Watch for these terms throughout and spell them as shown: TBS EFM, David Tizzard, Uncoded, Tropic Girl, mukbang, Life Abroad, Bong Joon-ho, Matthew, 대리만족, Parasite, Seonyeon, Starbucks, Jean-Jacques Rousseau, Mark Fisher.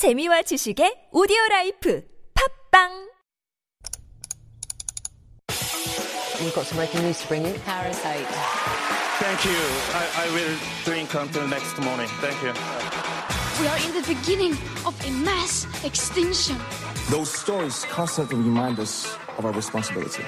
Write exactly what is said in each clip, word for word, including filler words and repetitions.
재미와 지식의 오디오라이프 팝빵. We've got some breaking news to bring you. Parasite. Thank you. I, I will drink until next morning. Thank you. We are in the beginning of a mass extinction. Those stories constantly remind us of our responsibility.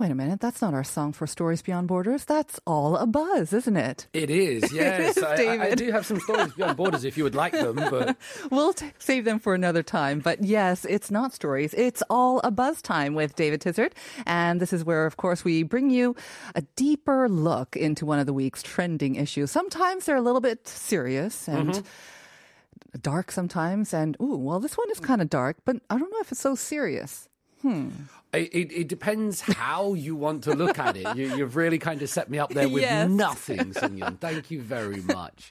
Wait a minute, that's not our song for Stories Beyond Borders. That's all a buzz, isn't it? It is, yes. It is, David. I, I do have some stories beyond borders if you would like them. But We'll t- save them for another time. But yes, it's not stories. It's all a buzz time with David Tizzard. And this is where, of course, we bring you a deeper look into one of the week's trending issues. Sometimes they're a little bit serious and... Mm-hmm. dark sometimes. And, ooh, well, this one is kind of dark, but I don't know if it's so serious. Hmm. It, it, it depends how you want to look at it. You, you've really kind of set me up there with yes. nothing, Seonyeon. Thank you very much.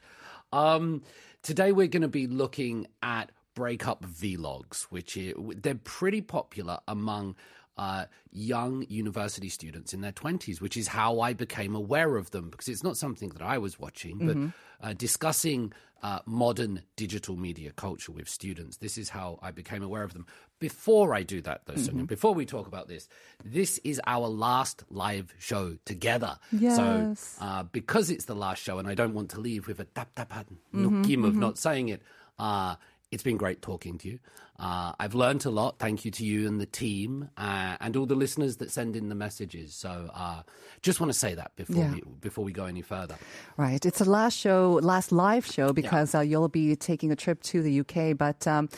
Um, today we're going to be looking at breakup vlogs, which is, they're pretty popular among uh, young university students in their twenties, which is how I became aware of them, because it's not something that I was watching, but mm-hmm. uh, discussing uh, modern digital media culture with students. This is how I became aware of them. Before I do that, though, mm-hmm. Sonia, before we talk about this, this is our last live show together. Yes. So uh, because it's the last show and I don't want to leave with a 답답한 mm-hmm, 느낌 mm-hmm. of not saying it, uh, it's been great talking to you. Uh, I've learned a lot. Thank you to you and the team uh, and all the listeners that send in the messages. So uh, just want to say that before, yeah. we, before we go any further. Right. It's the last show, last live show, because yeah. uh, you'll be taking a trip to the U K. But um,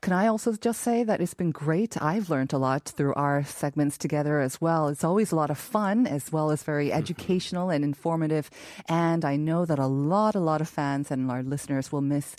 can I also just say that it's been great. I've learned a lot through our segments together as well. It's always a lot of fun as well as very educational and informative. And I know that a lot, a lot of fans and our listeners will miss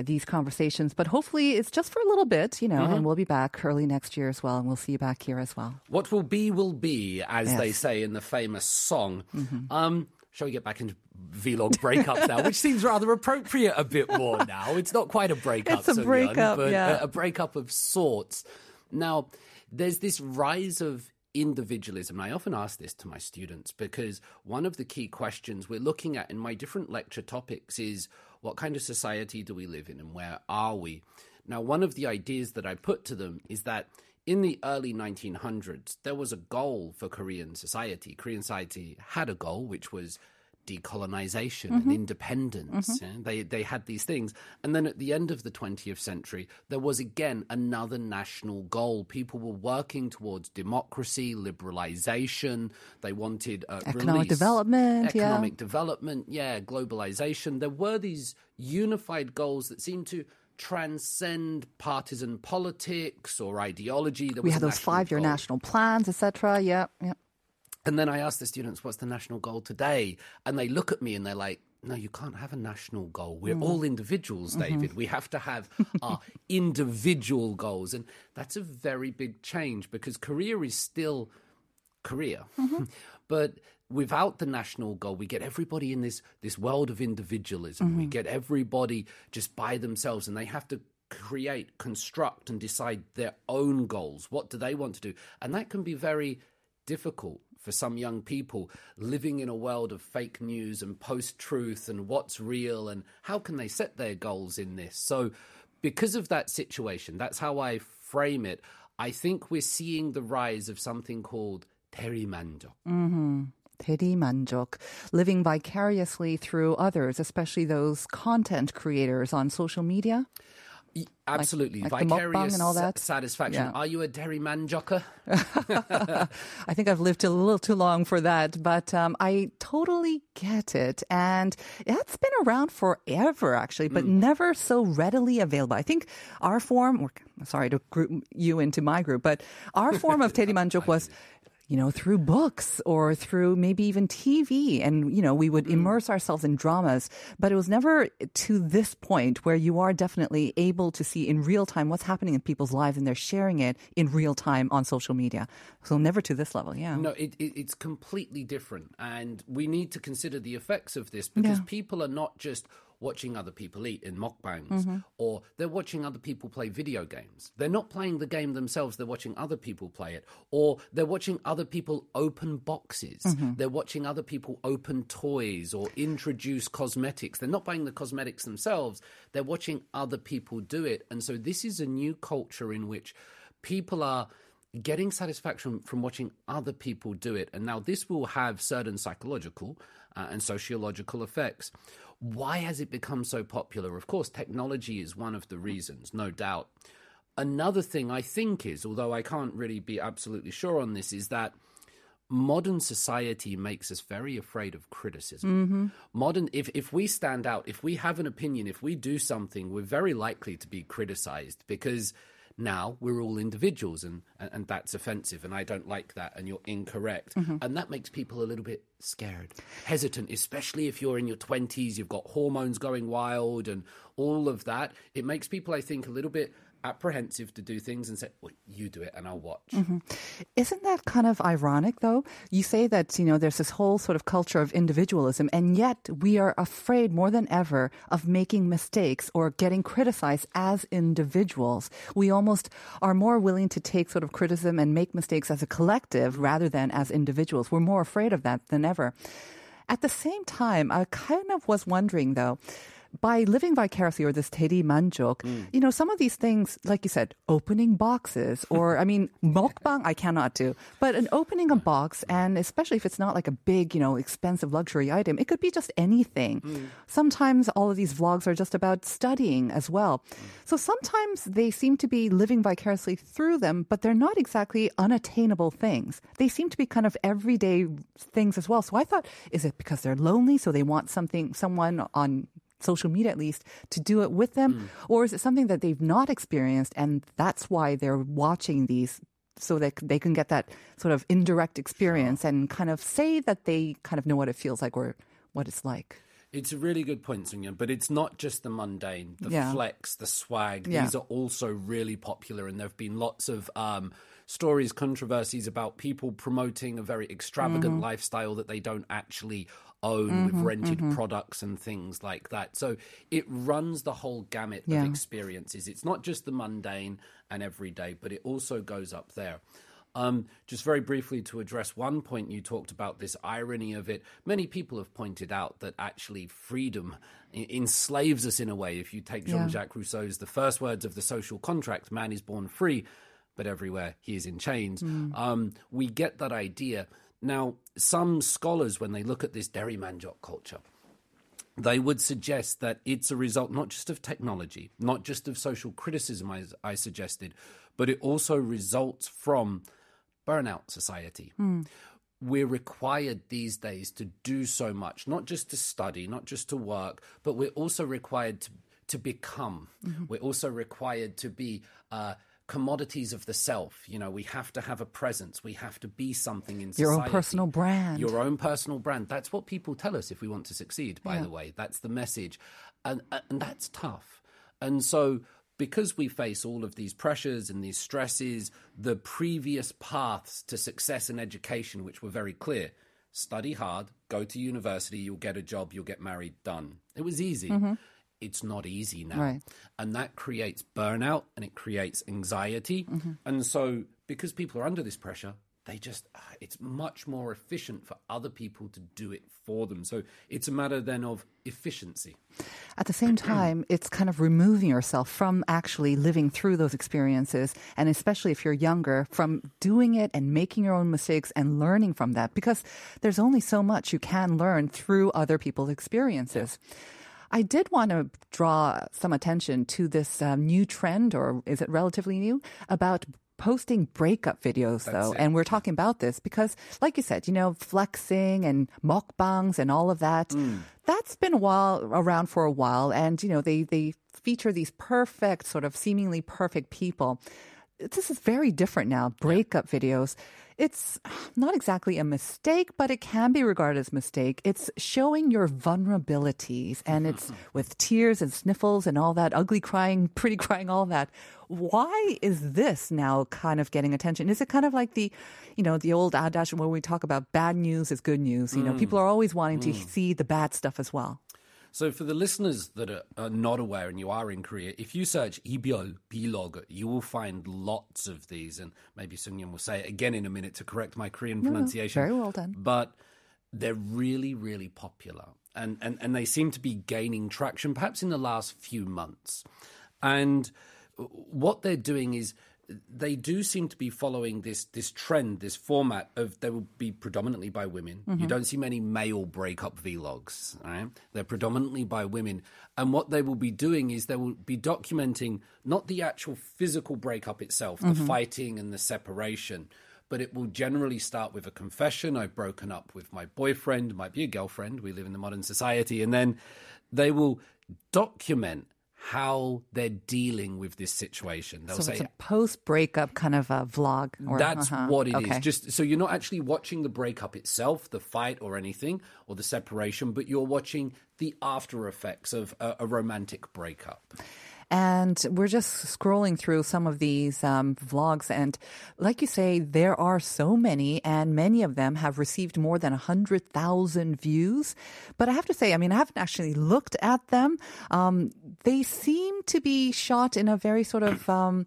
these conversations. But hopefully it's just for a little bit, you know, mm-hmm. and we'll be back early next year as well, and we'll see you back here as well. What will be will be, as yes. they say in the famous song. Mm-hmm. Um, shall we get back into vlog breakups now, which seems rather appropriate a bit more now. It's not quite a breakup, it's a breakup, young, but yeah. a, a breakup of sorts. Now, there's this rise of individualism. I often ask this to my students because one of the key questions we're looking at in my different lecture topics is what kind of society do we live in and where are we? Now, one of the ideas that I put to them is that in the early nineteen hundreds, there was a goal for Korean society. Korean society had a goal, which was decolonization mm-hmm. and independence. Mm-hmm. Yeah, they, they had these things. And then at the end of the twentieth century, there was again another national goal. People were working towards democracy, liberalization. They wanted uh, economic development. Economic yeah. development, yeah, globalization. There were these unified goals that seemed to transcend partisan politics or ideology. There we had those five-year goal. national plans, et cetera. Yeah, yeah. And then I asked the students, what's the national goal today? And they look at me and they're like, no, you can't have a national goal. We're mm. all individuals, David. Mm-hmm. We have to have our individual goals. And that's a very big change because Korea is still Korea. Mm-hmm. But without the national goal, we get everybody in this, this world of individualism. Mm-hmm. We get everybody just by themselves and they have to create, construct and decide their own goals. What do they want to do? And that can be very difficult for some young people living in a world of fake news and post-truth and what's real and how can they set their goals in this. So because of that situation, that's how I frame it. I think we're seeing the rise of something called 대리만족. Mm-hmm. 대리만족, living vicariously through others, especially those content creators on social media. Absolutely. Like, like vicarious and all that. Satisfaction. Yeah. Are you a 대리만족er? I think I've lived a little too long for that, but um, I totally get it. And that's been around forever, actually, but mm. never so readily available. I think our form, or, sorry to group you into my group, but our form of 대리만족 was... you know, through books or through maybe even T V. And, you know, we would immerse ourselves in dramas. But it was never to this point where you are definitely able to see in real time what's happening in people's lives and they're sharing it in real time on social media. So never to this level, yeah. No, it, it, it's completely different. And we need to consider the effects of this because yeah. people are not just watching other people eat in mukbangs, mm-hmm. or they're watching other people play video games. They're not playing the game themselves, they're watching other people play it, or they're watching other people open boxes. Mm-hmm. They're watching other people open toys or introduce cosmetics. They're not buying the cosmetics themselves, they're watching other people do it. And so this is a new culture in which people are getting satisfaction from watching other people do it. And now this will have certain psychological uh, and sociological effects. Why has it become so popular? Of course, technology is one of the reasons, no doubt. Another thing I think is, although I can't really be absolutely sure on this, is that modern society makes us very afraid of criticism. Mm-hmm. Modern, if, if we stand out, if we have an opinion, if we do something, we're very likely to be criticized because now we're all individuals, and, and, and that's offensive, and I don't like that, and you're incorrect. Mm-hmm. And that makes people a little bit scared, hesitant, especially if you're in your twenties, you've got hormones going wild and all of that. It makes people, I think, a little bit apprehensive to do things and say, well, you do it and I'll watch. Mm-hmm. Isn't that kind of ironic, though? You say that, you know, there's this whole sort of culture of individualism, and yet we are afraid more than ever of making mistakes or getting criticized as individuals. We almost are more willing to take sort of criticism and make mistakes as a collective rather than as individuals. We're more afraid of that than ever. At the same time, I kind of was wondering, though, by living vicariously, or this 대리 만족, mm. you know, some of these things, like you said, opening boxes, or I mean, mukbang, I cannot do. But an opening a box, and especially if it's not like a big, you know, expensive luxury item, it could be just anything. Mm. Sometimes all of these vlogs are just about studying as well. Mm. So sometimes they seem to be living vicariously through them, but they're not exactly unattainable things. They seem to be kind of everyday things as well. So I thought, is it because they're lonely, so they want something, someone on social media at least, to do it with them? Mm. Or is it something that they've not experienced and that's why they're watching these, so that they can get that sort of indirect experience sure. and kind of say that they kind of know what it feels like or what it's like? It's a really good point, Seonyeon, but it's not just the mundane, the yeah. flex, the swag. Yeah. These are also really popular, and there have been lots of um, stories, controversies about people promoting a very extravagant mm-hmm. lifestyle that they don't actually own mm-hmm, with rented mm-hmm. products and things like that. So it runs the whole gamut yeah. of experiences. It's not just the mundane and everyday, but it also goes up there. Um, just very briefly to address one point, you talked about this irony of it. Many people have pointed out that actually freedom enslaves us in a way. If you take Jean-Jacques yeah. Rousseau's the first words of The Social Contract, man is born free, but everywhere he is in chains. Mm. Um, we get that idea. Now, some scholars, when they look at this 대리 만족 culture, they would suggest that it's a result not just of technology, not just of social criticism, as I suggested, but it also results from burnout society. Mm. We're required these days to do so much, not just to study, not just to work, but we're also required to, to become. Mm-hmm. We're also required to be Uh, commodities of the self. You know, we have to have a presence. We have to be something in society. Your own personal brand. Your own personal brand. That's what people tell us if we want to succeed, by yeah. the way. That's the message. And, and that's tough. And so because we face all of these pressures and these stresses, the previous paths to success in education, which were very clear, study hard, go to university, you'll get a job, you'll get married, done. It was easy. Mm-hmm. It's not easy now. Right. And that creates burnout and it creates anxiety. Mm-hmm. And so because people are under this pressure, they just, it's much more efficient for other people to do it for them. So it's a matter then of efficiency. At the same time, it's kind of removing yourself from actually living through those experiences. And especially if you're younger, from doing it and making your own mistakes and learning from that, because there's only so much you can learn through other people's experiences. Yeah. I did want to draw some attention to this um, new trend, or is it relatively new, about posting breakup videos, though. And we're talking about this because, like you said, you know, flexing and mukbangs and all of that, mm. that's been a while, around for a while. And, you know, they, they feature these perfect, sort of seemingly perfect people. This is very different now, breakup yeah. videos. It's not exactly a mistake, but it can be regarded as a mistake. It's showing your vulnerabilities, and it's with tears and sniffles and all that, ugly crying, pretty crying, all that. Why is this now kind of getting attention? Is it kind of like the, you know, the old adage where we talk about bad news is good news? You know, mm. people are always wanting mm. to see the bad stuff as well. So for the listeners that are, are not aware and you are in Korea, if you search 이별, bilog, you will find lots of these. And maybe Seonyeon will say it again in a minute to correct my Korean pronunciation. No, very well done. But they're really, really popular. And, and, and they seem to be gaining traction, perhaps in the last few months. And what they're doing is they do seem to be following this this trend, this format of they will be predominantly by women. Mm-hmm. You don't see many male breakup vlogs, right? They're predominantly by women. And what they will be doing is they will be documenting not the actual physical breakup itself, mm-hmm. the fighting and the separation, but it will generally start with a confession. I've broken up with my boyfriend, might be a girlfriend. We live in the modern society. And then they will document how they're dealing with this situation. They'll so say, it's a post-breakup kind of a vlog. Or, that's uh-huh. what it okay. is. Just so you're not actually watching the breakup itself, the fight or anything, or the separation, but you're watching the after effects of a, a romantic breakup. And we're just scrolling through some of these um, vlogs. And like you say, there are so many, and many of them have received more than one hundred thousand views. But I have to say, I mean, I haven't actually looked at them. Um, they seem to be shot in a very sort of, um,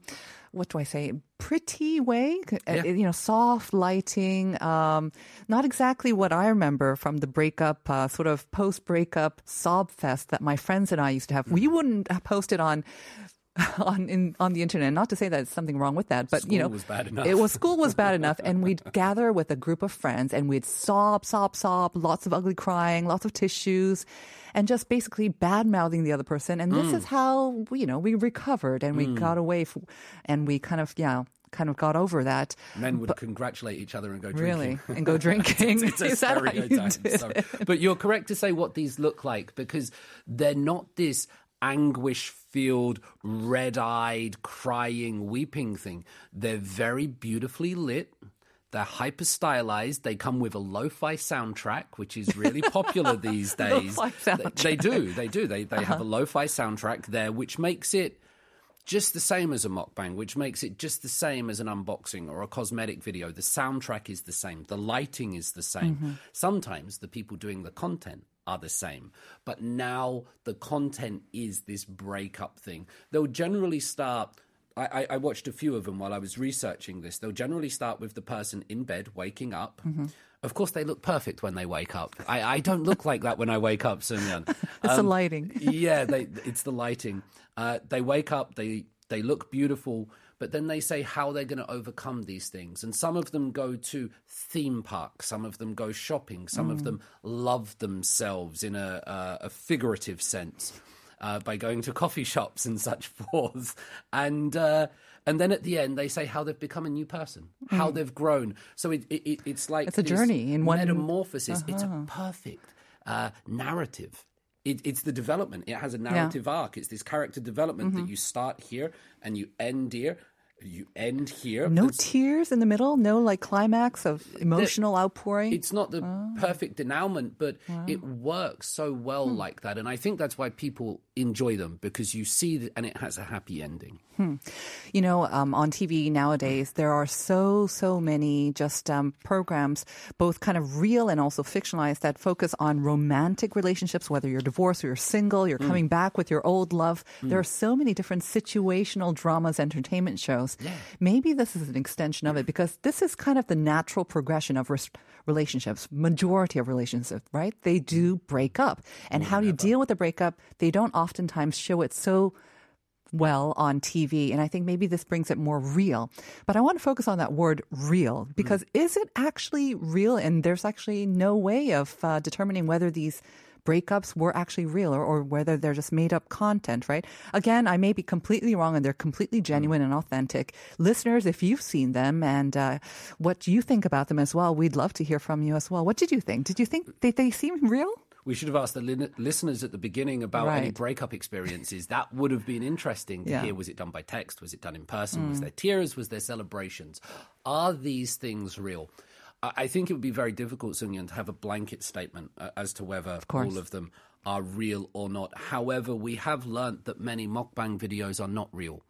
what do I say, pretty way, yeah. You know, soft lighting, um, not exactly what I remember from the breakup, uh, sort of post-breakup sob fest that my friends and I used to have. We wouldn't post it on on in, on the internet. Not to say that it's something wrong with that, but school you know, was bad enough. It was school was bad enough, and we'd gather with a group of friends and we'd sob, sob, sob, lots of ugly crying, lots of tissues, and just basically bad mouthing the other person. And this mm. is how you know we recovered and we mm. got away, f- and we kind of yeah. kind of got over that. Men would but, congratulate each other and go drinking. Really? And go drinking. It's, it's a Is that how you did so, it? But you're correct to say what these look like, because they're not this anguish-filled, red-eyed, crying, weeping thing. They're very beautifully lit. They're hyper-stylized. They come with a lo-fi soundtrack, which is really popular these days. Lo-fi soundtrack. They, they do. They do. They, they uh-huh. have a lo-fi soundtrack there, which makes it just the same as a mukbang, which makes it just the same as an unboxing or a cosmetic video. The soundtrack is the same. The lighting is the same. Mm-hmm. Sometimes the people doing the content are the same. But now the content is this breakup thing. They'll generally start... I, I watched a few of them while I was researching this. They'll generally start with the person in bed, waking up. Mm-hmm. Of course, they look perfect when they wake up. I, I don't look like that when I wake up, Seonyeon. Um, it's the lighting. yeah, they, it's the lighting. Uh, they wake up, they, they look beautiful, but then they say how they're going to overcome these things. And some of them go to theme parks, some of them go shopping, some mm. of them love themselves in a, a, a figurative sense. Uh, by going to coffee shops and such forth. And uh, and then at the end, they say how they've become a new person, mm. how they've grown. So it, it, it's like it's a journey in one metamorphosis. Uh-huh. It's a perfect uh, narrative. It, it's the development. It has a narrative yeah. arc. It's this character development mm-hmm. that you start here and you end here. You end here. No it's, tears in the middle? No like climax of emotional the, outpouring? It's not the oh. perfect denouement, but wow. it works so well hmm. like that. And I think that's why people enjoy them, because you see that, and it has a happy ending. Hmm. You know, um, on T V nowadays, there are so, so many just um, programs, both kind of real and also fictionalized, that focus on romantic relationships, whether you're divorced or you're single, you're mm. coming back with your old love. Mm. There are so many different situational dramas, entertainment shows. Yeah. Maybe this is an extension of it, because this is kind of the natural progression of res- relationships, majority of relationships, right? They do break up. And Ooh, how do you never. deal with the breakup? They don't oftentimes show it so well on T V. And I think maybe this brings it more real. But I want to focus on that word real, because mm. is it actually real? And there's actually no way of uh, determining whether these breakups were actually real, or, or whether they're just made-up content, right? Again, I may be completely wrong, and they're completely genuine and authentic. Listeners, if you've seen them and uh, what you think about them as well, we'd love to hear from you as well. What did you think? Did you think they, they seem real? We should have asked the li- listeners at the beginning about right. any breakup experiences. That would have been interesting to yeah. hear. Was it done by text? Was it done in person? Mm. Was there tears? Was there celebrations? Are these things real? I think it would be very difficult, Seonyeon, to have a blanket statement uh, as to whether of all of them are real or not. However, we have learnt that many mukbang videos are not real,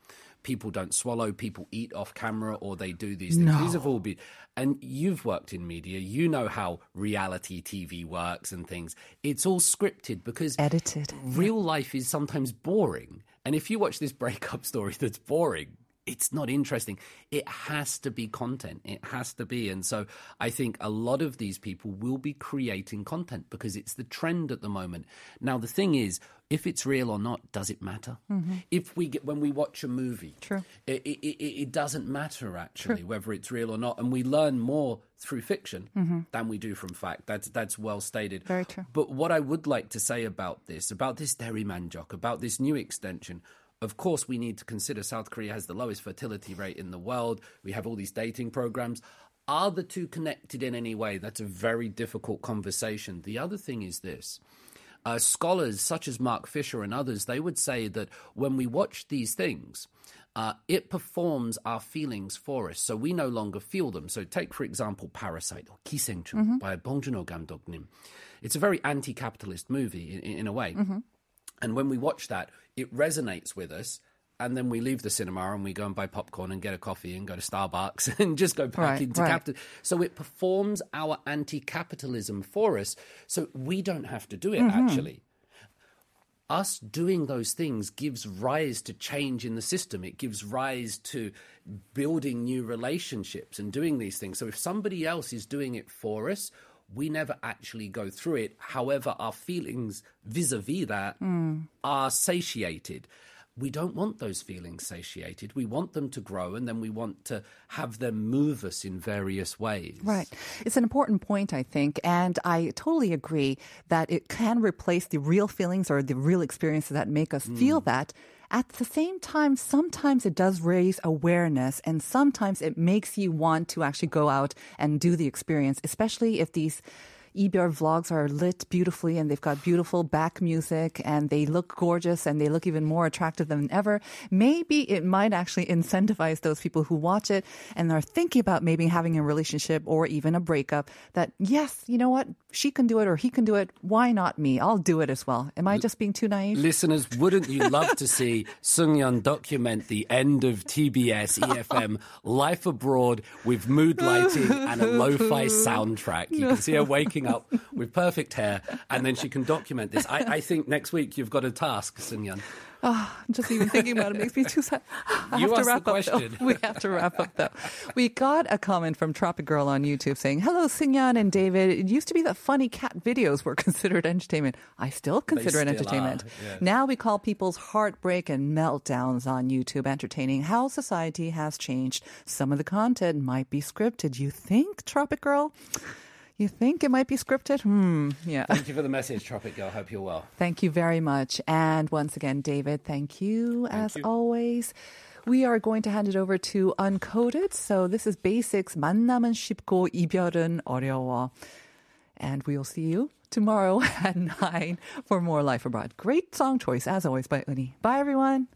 people don't swallow, people eat off camera, or they do these things. No. These have all been, and you've worked in media, you know how reality T V works and things. It's all scripted because edited. Real life is sometimes boring. And if you watch this breakup story that's boring, it's not interesting. It has to be content. It has to be. And so I think a lot of these people will be creating content because it's the trend at the moment. Now, the thing is, if it's real or not, does it matter? Mm-hmm. If we get, when we watch a movie, True. It, it, it doesn't matter, actually, True. Whether it's real or not. And we learn more through fiction mm-hmm. than we do from fact. That's that's well stated. Very true. But what I would like to say about this, about this Daerimanjok, about this new extension, of course, we need to consider South Korea has the lowest fertility rate in the world. We have all these dating programs. Are the two connected in any way? That's a very difficult conversation. The other thing is this. Uh, scholars such as Mark Fisher and others, they would say that when we watch these things, uh, it performs our feelings for us, so we no longer feel them. So take, for example, Parasite or Kisengchun mm-hmm. by Bong Joon-ho Gamdoknim. It's a very anti-capitalist movie in, in a way. Mm-hmm. And when we watch that, it resonates with us. And then we leave the cinema and we go and buy popcorn and get a coffee and go to Starbucks and just go back right, into right. capitalism. So it performs our anti-capitalism for us. So we don't have to do it, mm-hmm. actually. Us doing those things gives rise to change in the system. It gives rise to building new relationships and doing these things. So if somebody else is doing it for us, we never actually go through it. However, our feelings vis-a-vis that mm. are satiated. We don't want those feelings satiated. We want them to grow, and then we want to have them move us in various ways. Right. It's an important point, I think, and I totally agree that it can replace the real feelings or the real experiences that make us mm. feel that. At the same time, sometimes it does raise awareness, and sometimes it makes you want to actually go out and do the experience, especially if these 이별 vlogs are lit beautifully and they've got beautiful back music and they look gorgeous and they look even more attractive than ever. Maybe it might actually incentivize those people who watch it and are thinking about maybe having a relationship or even a breakup that, yes, you know what, she can do it or he can do it. Why not me? I'll do it as well. Am I just being too naive? Listeners, wouldn't you love to see Seonyeon document the end of T B S E F M Life Abroad with mood lighting and a lo-fi soundtrack? You can see her waking up with perfect hair, and then she can document this. I, I think next week you've got a task, Seonyeon. Oh, just even thinking about it makes me too sad. I you have to wrap the up, question. Though. We have to wrap up, though. We got a comment from Tropic Girl on YouTube saying, hello, Seonyeon and David. It used to be that funny cat videos were considered entertainment. I still consider they it still entertainment. Yeah. Now we call people's heartbreak and meltdowns on YouTube entertaining. How society has changed. Some of the content might be scripted. You think, Tropic Girl? You think it might be scripted? Hmm. Yeah. Thank you for the message, Tropic Girl. Hope you're well. Thank you very much. And once again, David, thank you thank as you. always. We are going to hand it over to Uncoded. So this is basics. 만남은 쉽고 이별은 어려워. And we'll see you tomorrow at nine for more Life Abroad. Great song choice, as always, by Uni. Bye, everyone.